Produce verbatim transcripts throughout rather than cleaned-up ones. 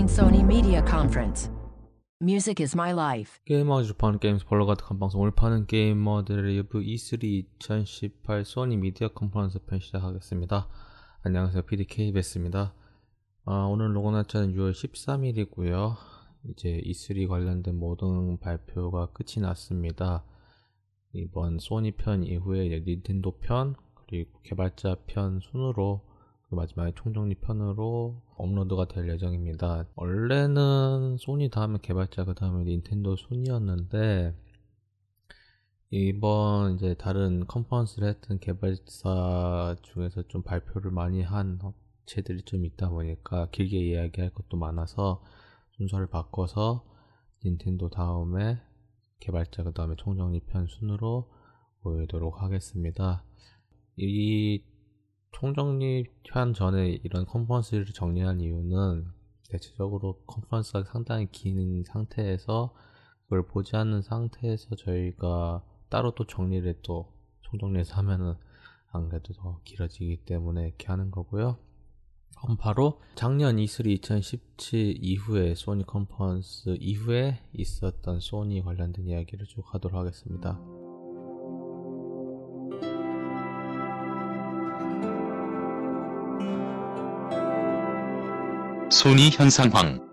twenty eighteen Sony Media Conference. Music is my life. 게이머가 주파하는 게임스 벌러 같은 감방송 올파는 게이머들의 이 쓰리 이천십팔 소니 미디어 컨퍼런스 편 시작하겠습니다. 안녕하세요, 피디 케이비에스입니다. 아, 오늘 로고 날짜는 유월 십삼일이고요. 이제 이 쓰리 관련된 모든 발표가 끝이 났습니다. 이번 소니 편 이후에 이제 닌텐도 편, 그리고 개발자 편 순으로 마지막에 총정리 편으로 업로드가 될 예정입니다. 원래는 소니 다음에 개발자, 그 다음에 닌텐도 순이었는데, 이번 이제 다른 컨퍼런스를 했던 개발사 중에서 좀 발표를 많이 한 업체들이 좀 있다 보니까 길게 이야기할 것도 많아서 순서를 바꿔서 닌텐도 다음에 개발자, 그 다음에 총정리 편 순으로 보이도록 하겠습니다. 이 총정리편 전에 이런 컨퍼런스를 정리한 이유는 대체적으로 컨퍼런스가 상당히 긴 상태에서 그걸 보지 않는 상태에서 저희가 따로 또 정리를 또 총정리해서 하면은 안 그래도 더 길어지기 때문에 이렇게 하는 거고요. 그럼 바로 작년 이 쓰리 이천십칠 이후에 소니 컨퍼런스 이후에 있었던 소니 관련된 이야기를 쭉 하도록 하겠습니다. 소니 현상황.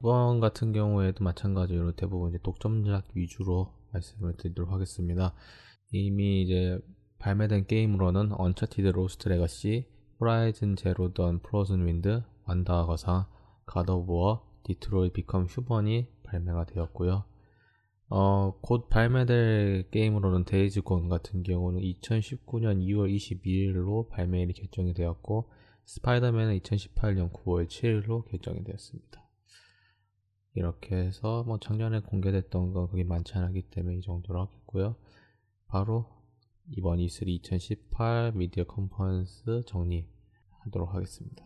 이번 같은 경우에도 마찬가지로 대부분 이제 독점작 위주로 말씀을 드리도록 하겠습니다. 이미 이제 발매된 게임으로는 언차티드 로스트 레거시, 호라이즌 제로 던 프로즌 윈드, 완다와 거상, 갓 오브 워, 디트로이트 비컴 휴먼이 발매가 되었고요. 어, 곧 발매될 게임으로는 데이즈 곤 같은 경우는 이천십구년 이월 이십이일로 발매일이 결정이 되었고, 스파이더맨은 이천십팔년 구월 칠일로 결정이 되었습니다. 이렇게 해서 뭐 작년에 공개됐던 건 그게 많지 않았기 때문에 이 정도로 하겠고요. 바로 이번 이 쓰리 이천십팔 미디어 컨퍼런스 정리하도록 하겠습니다.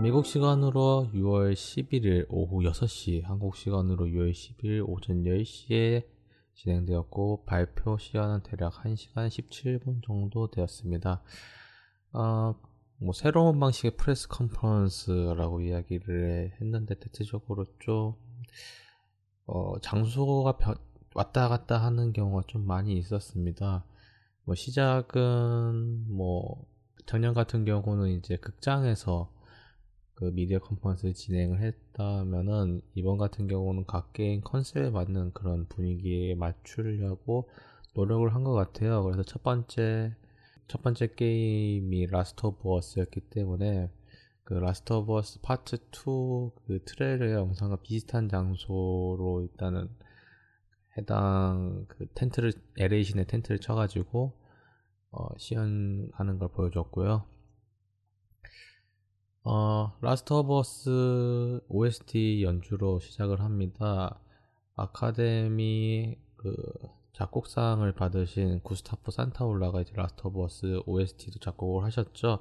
미국 시간으로 유월 십일일 오후 여섯시, 한국 시간으로 유월 십일일 오전 열시에 진행되었고, 발표 시간은 대략 한시간 십칠분 정도 되었습니다. 어, 뭐 새로운 방식의 프레스 컨퍼런스라고 이야기를 했는데, 대체적으로 좀 어, 장소가 변, 왔다 갔다 하는 경우가 좀 많이 있었습니다. 뭐 시작은 뭐 작년 같은 경우는 이제 극장에서 그 미디어 컨퍼런스를 진행을 했다면은, 이번 같은 경우는 각 게임 컨셉에 맞는 그런 분위기에 맞추려고 노력을 한 것 같아요. 그래서 첫 번째 첫 번째 게임이 라스트 오브 어스였기 때문에 그 라스트 오브 어스 파트 투 그 트레일러 영상과 비슷한 장소로 일단은 해당 그 텐트를 엘에이 시내 텐트를 쳐가지고 어, 시연하는 걸 보여줬고요. 어, 라스트 오브 어스 오에스티 연주로 시작을 합니다. 아카데미 그 작곡상을 받으신 구스타프 산타올라가 이제 라스트 오브 어스 오에스티도 작곡을 하셨죠.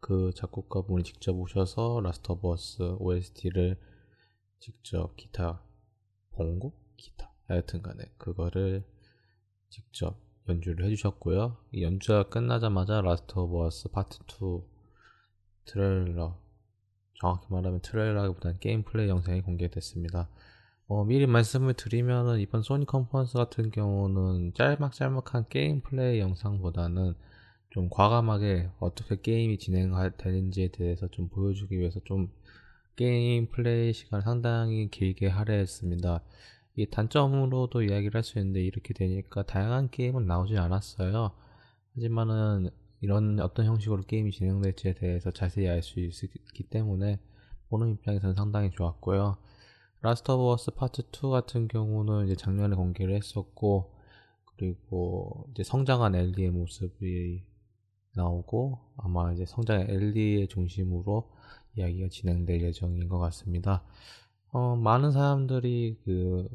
그 작곡가분이 직접 오셔서 라스트 오브 어스 오에스티를 직접 기타, 봉고? 기타? 하여튼 간에 그거를 직접 연주를 해주셨고요. 이 연주가 끝나자마자 라스트 오브 어스 파트 투 트레일러, 정확히 말하면 트레일러보다는 게임 플레이 영상이 공개됐습니다. 어, 미리 말씀을 드리면은 이번 소니 컨퍼런스 같은 경우는 짤막짤막한 게임 플레이 영상보다는 좀 과감하게 어떻게 게임이 진행되는지에 대해서 좀 보여주기 위해서 좀 게임 플레이 시간을 상당히 길게 할애했습니다. 이 단점으로도 이야기를 할 수 있는데, 이렇게 되니까 다양한 게임은 나오지 않았어요. 하지만은 이런 어떤 형식으로 게임이 진행될지에 대해서 자세히 알 수 있기 때문에 보는 입장에서는 상당히 좋았고요. 라스트 오브 어스 파트 투 같은 경우는 이제 작년에 공개를 했었고, 그리고 이제 성장한 엘리의 모습이 나오고, 아마 이제 성장한 엘리의 중심으로 이야기가 진행될 예정인 것 같습니다. 어, 많은 사람들이 그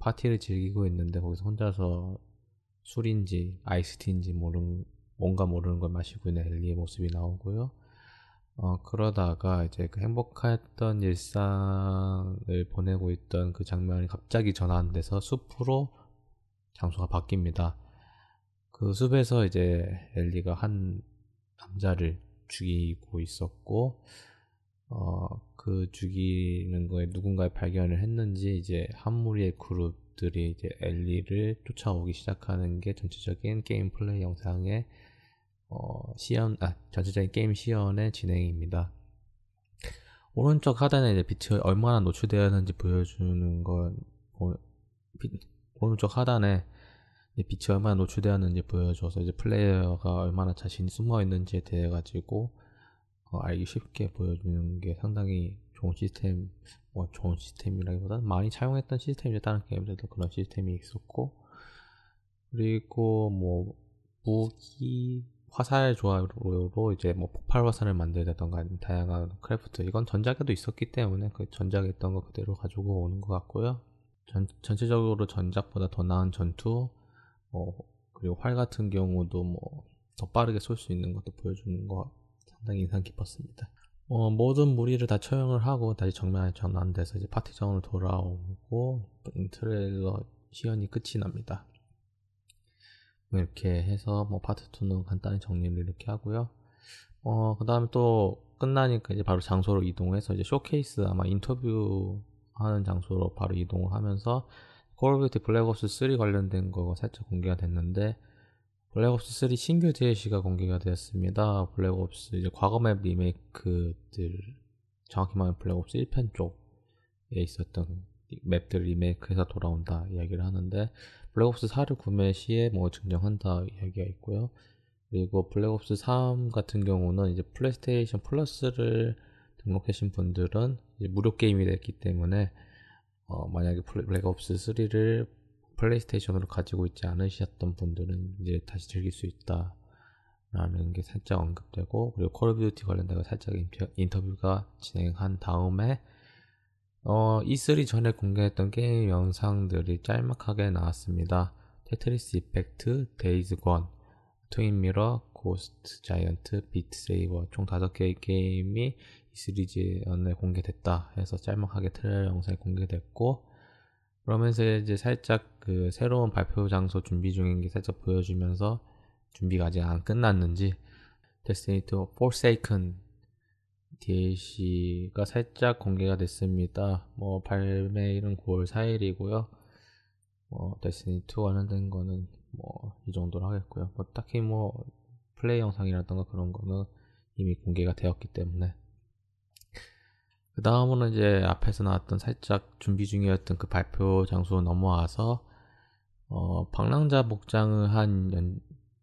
파티를 즐기고 있는데, 거기서 혼자서 술인지 아이스티인지 모르는 뭔가 모르는 걸 마시고 있는 엘리의 모습이 나오고요. 어, 그러다가 이제 그 행복했던 일상을 보내고 있던 그 장면이 갑자기 전환돼서 숲으로 장소가 바뀝니다. 그 숲에서 이제 엘리가 한 남자를 죽이고 있었고, 어, 그 죽이는 거에 누군가의 발견을 했는지 이제 한 무리의 그룹들이 이제 엘리를 쫓아오기 시작하는 게 전체적인 게임 플레이 영상의 어, 시연, 아, 전체적인 게임 시연의 진행입니다. 오른쪽 하단에 이제 빛이 얼마나 노출되었는지 보여주는 건, 어, 빛, 오른쪽 하단에 이제 빛이 얼마나 노출되었는지 보여줘서 이제 플레이어가 얼마나 자신이 숨어 있는지에 대해 가지고 어, 알기 쉽게 보여주는 게 상당히 좋은 시스템, 뭐 좋은 시스템이라기보다는 많이 사용했던 시스템이죠. 다른 게임들도 그런 시스템이 있었고, 그리고 뭐 무기 화살 조합으로 이제 뭐 폭발 화살을 만들다던가 다양한 크래프트, 이건 전작에도 있었기 때문에 그 전작에 있던 거 그대로 가지고 오는 것 같고요. 전, 전체적으로 전작보다 더 나은 전투, 어, 그리고 활 같은 경우도 뭐 더 빠르게 쏠 수 있는 것도 보여주는 거 상당히 인상 깊었습니다. 어, 모든 무리를 다 처형을 하고 다시 정면에 전환돼서 이제 파티장으로 돌아오고 트레일러 시연이 끝이 납니다. 이렇게 해서 뭐 파트 투는 간단히 정리를 이렇게 하고요. 어, 그 다음에 또 끝나니까 이제 바로 장소로 이동해서 이제 쇼케이스, 아마 인터뷰 하는 장소로 바로 이동을 하면서 콜 오브 듀티 블랙옵스 쓰리 관련된 거가 살짝 공개가 됐는데, 블랙옵스 쓰리 신규 디엘씨가 공개가 되었습니다. 블랙옵스 이제 과거맵 리메이크들, 정확히 말하면 블랙옵스 일 편 쪽에 있었던 맵들 리메이크해서 돌아온다 이야기를 하는데, 블랙옵스 사를 구매 시에 뭐 증정한다 이야기가 있고요. 그리고 블랙옵스 삼 같은 경우는 이제 플레이스테이션 플러스를 등록하신 분들은 이제 무료 게임이 됐기 때문에, 어, 만약에 블랙옵스 쓰리를 플레이스테이션으로 가지고 있지 않으셨던 분들은 이제 다시 즐길 수 있다라는 게 살짝 언급되고, 그리고 콜 오브 듀티 관련돼서 살짝 인터뷰가 진행한 다음에 어, 이 쓰리 전에 공개했던 게임 영상들이 짤막하게 나왔습니다. 테트리스 이펙트, 데이즈 건, 트윈 미러, 고스트 자이언트, 비트 세이버, 총 다섯 개의 게임이 이 쓰리 전에 공개됐다 해서 짤막하게 트레일러 영상이 공개됐고, 그러면서 이제 살짝 그 새로운 발표 장소 준비 중인 게 살짝 보여주면서 준비가 아직 안 끝났는지 데스티니 투 포세이큰 디엘씨가 살짝 공개가 됐습니다. 뭐 발매일은 구월 사일이고요. 뭐 데스티니 투 관련된 거는 뭐 이 정도로 하겠고요. 뭐 딱히 뭐 플레이 영상이라던가 그런 거는 이미 공개가 되었기 때문에, 그 다음으로는 이제 앞에서 나왔던 살짝 준비 중이었던 그 발표 장소로 넘어와서 어 방랑자 복장을 한 연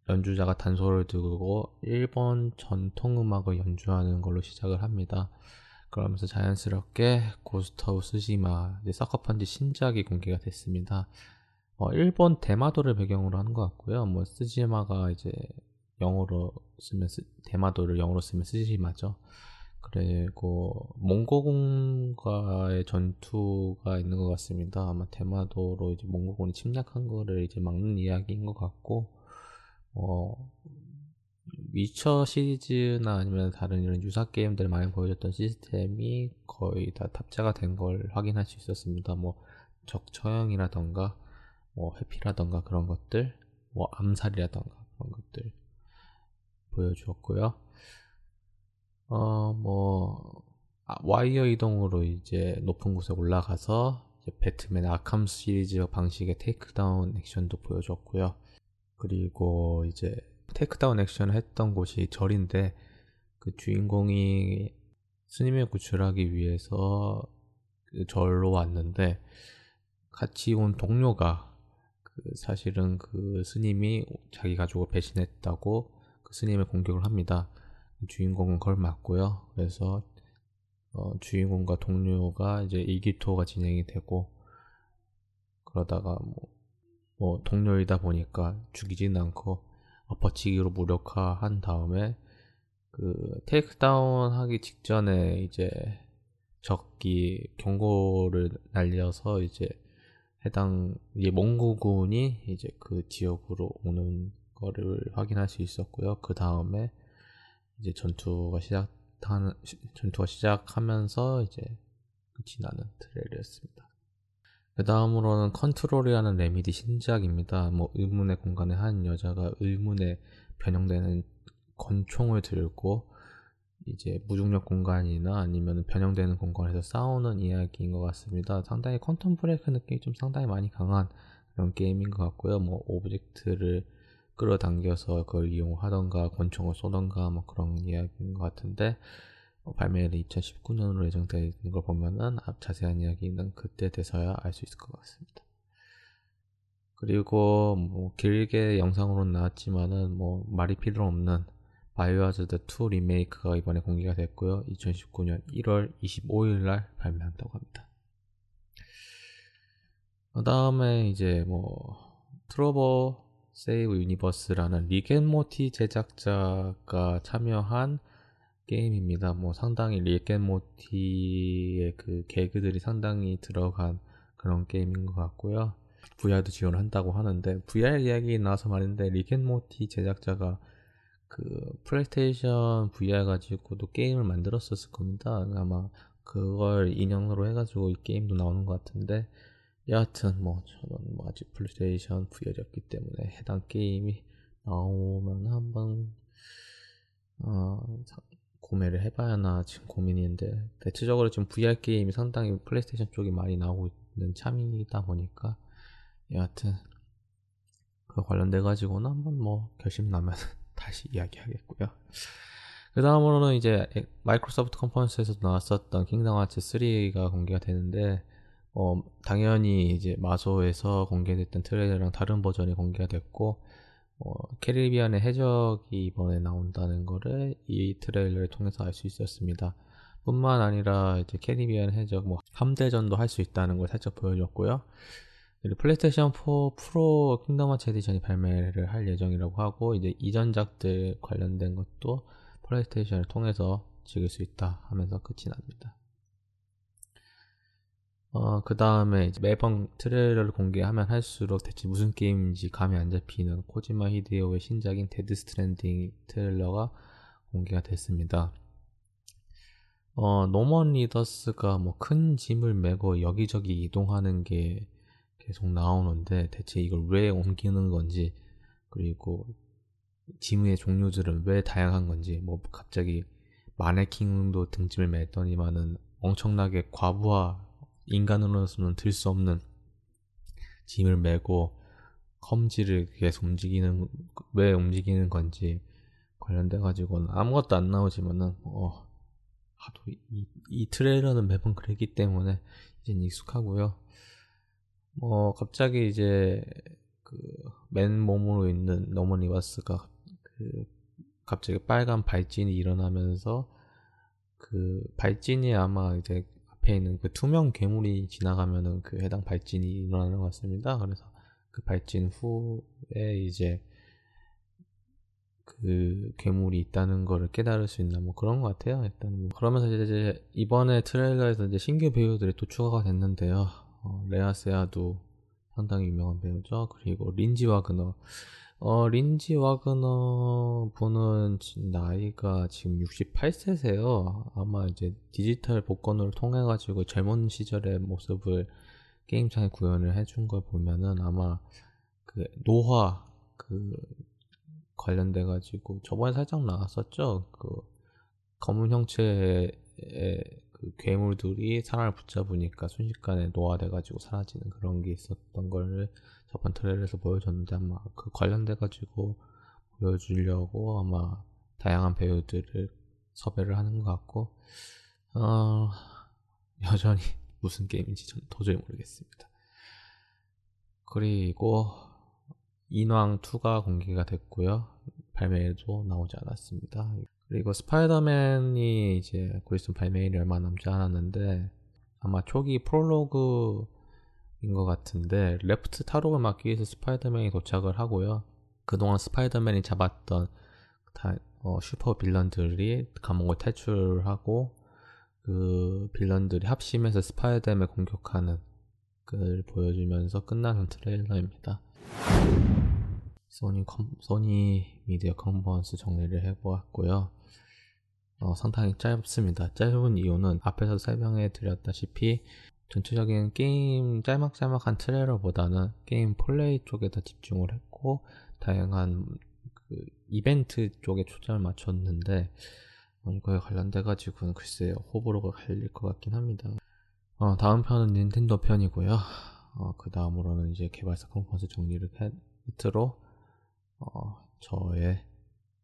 연주자가 단소를 들고 일본 전통음악을 연주하는 걸로 시작을 합니다. 그러면서 자연스럽게 고스트 오브 스시마, 이제 서커펀치 신작이 공개가 됐습니다. 어, 일본 대마도를 배경으로 하는 것 같고요. 뭐 스시마가 이제 영어로 쓰면 스, 대마도를 영어로 쓰면 스시마죠. 그리고 몽고군과의 전투가 있는 것 같습니다. 아마 대마도로 이제 몽고군이 침략한 거를 이제 막는 이야기인 것 같고, 어, 위쳐 시리즈나 아니면 다른 이런 유사 게임들 많이 보여줬던 시스템이 거의 다 탑재가 된 걸 확인할 수 있었습니다. 뭐 적처형이라던가 뭐 회피라던가 그런 것들, 뭐 암살이라던가 그런 것들 보여주었고요. 어, 뭐 아, 와이어 이동으로 이제 높은 곳에 올라가서 이제 배트맨 아캄 시리즈 방식의 테이크다운 액션도 보여줬고요. 그리고 이제 테이크다운 액션을 했던 곳이 절인데, 그 주인공이 스님을 구출하기 위해서 그 절로 왔는데, 같이 온 동료가 그 사실은 그 스님이 자기 가족을 배신했다고 그 스님을 공격을 합니다. 주인공은 그걸 막고요. 그래서 어 주인공과 동료가 이제 일기토가 진행이 되고, 그러다가 뭐 뭐 동료이다 보니까 죽이진 않고 엎어치기로 무력화한 다음에 그 테이크다운 하기 직전에 이제 적기 경고를 날려서 이제 해당 이제 몽고군이 이제 그 지역으로 오는 거를 확인할 수 있었고요. 그 다음에 이제 전투가 시작하는 전투가 시작하면서 이제 끝이 나는 트레일러였습니다. 그 다음으로는 컨트롤이라는 레미디 신작입니다. 뭐 의문의 공간에 한 여자가 의문에 변형되는 권총을 들고 이제 무중력 공간이나 아니면 변형되는 공간에서 싸우는 이야기인 것 같습니다. 상당히 퀀텀 브레이크 느낌이 좀 상당히 많이 강한 그런 게임인 것 같고요. 뭐 오브젝트를 끌어당겨서 그걸 이용하던가 권총을 쏘던가 뭐 그런 이야기인 것 같은데, 발매일이 이천십구 년으로 예정되어 있는 걸 보면은 자세한 이야기는 그때 돼서야 알 수 있을 것 같습니다. 그리고 뭐 길게 영상으로는 나왔지만은 뭐 말이 필요 없는 바이오하자드 투 리메이크가 이번에 공개가 됐고요. 이천십구 년 일월 이십오 일 날 발매한다고 합니다. 그 다음에 이제 뭐 트로버 세이브 유니버스라는 릭앤모티 제작자가 참여한 게임입니다. 뭐 상당히 릭앤모티의 그 개그들이 상당히 들어간 그런 게임인 것 같고요. 브이알도 지원한다고 하는데, 브이알 이야기 나와서 말인데 릭앤모티 제작자가 그 플레이스테이션 브이알 가지고도 게임을 만들었었을 겁니다. 아마 그걸 인형으로 해가지고 이 게임도 나오는 것 같은데, 여하튼 뭐 저는 뭐 아직 플레이스테이션 브이알이 없기 때문에 해당 게임이 나오면 한번 어, 구매를 해봐야 하나 지금 고민인데, 대체적으로 지금 브이알 게임이 상당히 플레이스테이션 쪽이 많이 나오고 있는 참이다 보니까 여하튼 그 관련돼 가지고는 한번 뭐 결심 나면 다시 이야기하겠고요. 그 다음으로는 이제 마이크로소프트 컨퍼런스에서 나왔었던 킹덤 하츠 쓰리가 공개가 되는데, 어, 당연히 이제 마소에서 공개됐던 트레일러랑 다른 버전이 공개가 됐고, 어, 캐리비안의 해적이 이번에 나온다는 거를 이 트레일러를 통해서 알 수 있었습니다. 뿐만 아니라 이제 캐리비안 해적 뭐 함대전도 할 수 있다는 걸 살짝 보여줬고요. 그리고 플레이스테이션 사 프로 킹덤 하츠 에디션이 발매를 할 예정이라고 하고, 이제 이전작들 관련된 것도 플레이스테이션을 통해서 즐길 수 있다 하면서 끝이 납니다. 어, 그 다음에 매번 트레일러를 공개하면 할수록 대체 무슨 게임인지 감이 안 잡히는 코지마 히데오의 신작인 데드 스트랜딩 트레일러가 공개가 됐습니다. 어, 노먼 리더스가 뭐 큰 짐을 메고 여기저기 이동하는 게 계속 나오는데, 대체 이걸 왜 옮기는 건지, 그리고 짐의 종류들은 왜 다양한 건지, 뭐 갑자기 마네킹도 등짐을 맸더니만은 엄청나게 과부하, 인간으로서는 들 수 없는 짐을 메고 험지를 계속 움직이는, 왜 움직이는 건지 관련돼가지고는 아무것도 안 나오지만은, 어, 하도 이, 이 트레일러는 매번 그랬기 때문에 이젠 익숙하고요. 뭐 갑자기 이제 그 맨몸으로 있는 노먼 리버스가 그 갑자기 빨간 발진이 일어나면서, 그 발진이 아마 이제 앞에 있는 그 투명 괴물이 지나가면은 그 해당 발진이 일어나는 것 같습니다. 그래서 그 발진 후에 이제 그 괴물이 있다는 거를 깨달을 수 있나 뭐 그런 것 같아요. 일단 뭐 그러면서 이제 이번에 트레일러에서 이제 신규 배우들이 또 추가가 됐는데요. 어, 레아 세아도 상당히 유명한 배우죠. 그리고 린지 와그너. 어, 린지 와그너 분은 나이가 지금 육십팔 세세요. 아마 이제 디지털 복권을 통해가지고 젊은 시절의 모습을 게임상에 구현을 해준 걸 보면은 아마 그 노화, 그 관련돼가지고 저번에 살짝 나왔었죠. 그 검은 형체의 그 괴물들이 사람을 붙잡으니까 순식간에 노화돼가지고 사라지는 그런 게 있었던 걸 저번 트레일러에서 보여줬는데, 아마 그 관련돼가지고 보여주려고 아마 다양한 배우들을 섭외를 하는 것 같고, 어, 여전히 무슨 게임인지 저는 도저히 모르겠습니다. 그리고 인왕 투가 공개가 됐고요. 발매일도 나오지 않았습니다. 그리고 스파이더맨이 이제 곧 있으면 발매일이 얼마 남지 않았는데, 아마 초기 프롤로그인 것 같은데, 레프트 탈옥을 막기 위해서 스파이더맨이 도착을 하고요. 그동안 스파이더맨이 잡았던 다, 어, 슈퍼 빌런들이 감옥을 탈출하고, 그 빌런들이 합심해서 스파이더맨을 공격하는 그걸 보여주면서 끝나는 트레일러입니다. 소니, 컴, 소니 미디어 컨퍼런스 정리를 해보았고요. 어, 상당히 짧습니다. 짧은 이유는 앞에서 설명해 드렸다시피 전체적인 게임 짤막짤막한 트레일러보다는 게임 플레이 쪽에 더 집중을 했고 다양한 그 이벤트 쪽에 초점을 맞췄는데 어, 이거에 관련돼가지고는 글쎄요, 호불호가 갈릴 것 같긴 합니다. 어, 다음 편은 닌텐도 편이고요. 어, 그 다음으로는 이제 개발사 컨퍼런스 정리를 끝으로 어, 저의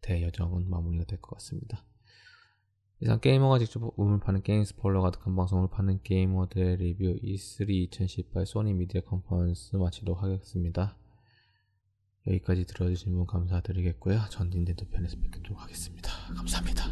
대여정은 마무리가 될 것 같습니다. 이상 게이머가 직접 우물 파는 게임 스포일러 가득한 방송, 우물 파는 게이머들의 리뷰 이삼 이천십팔 소니 미디어 컨퍼런스 마치도록 하겠습니다. 여기까지 들어주신 분 감사드리겠고요. 전 닌텐도 편에서 뵙도록 하겠습니다. 감사합니다.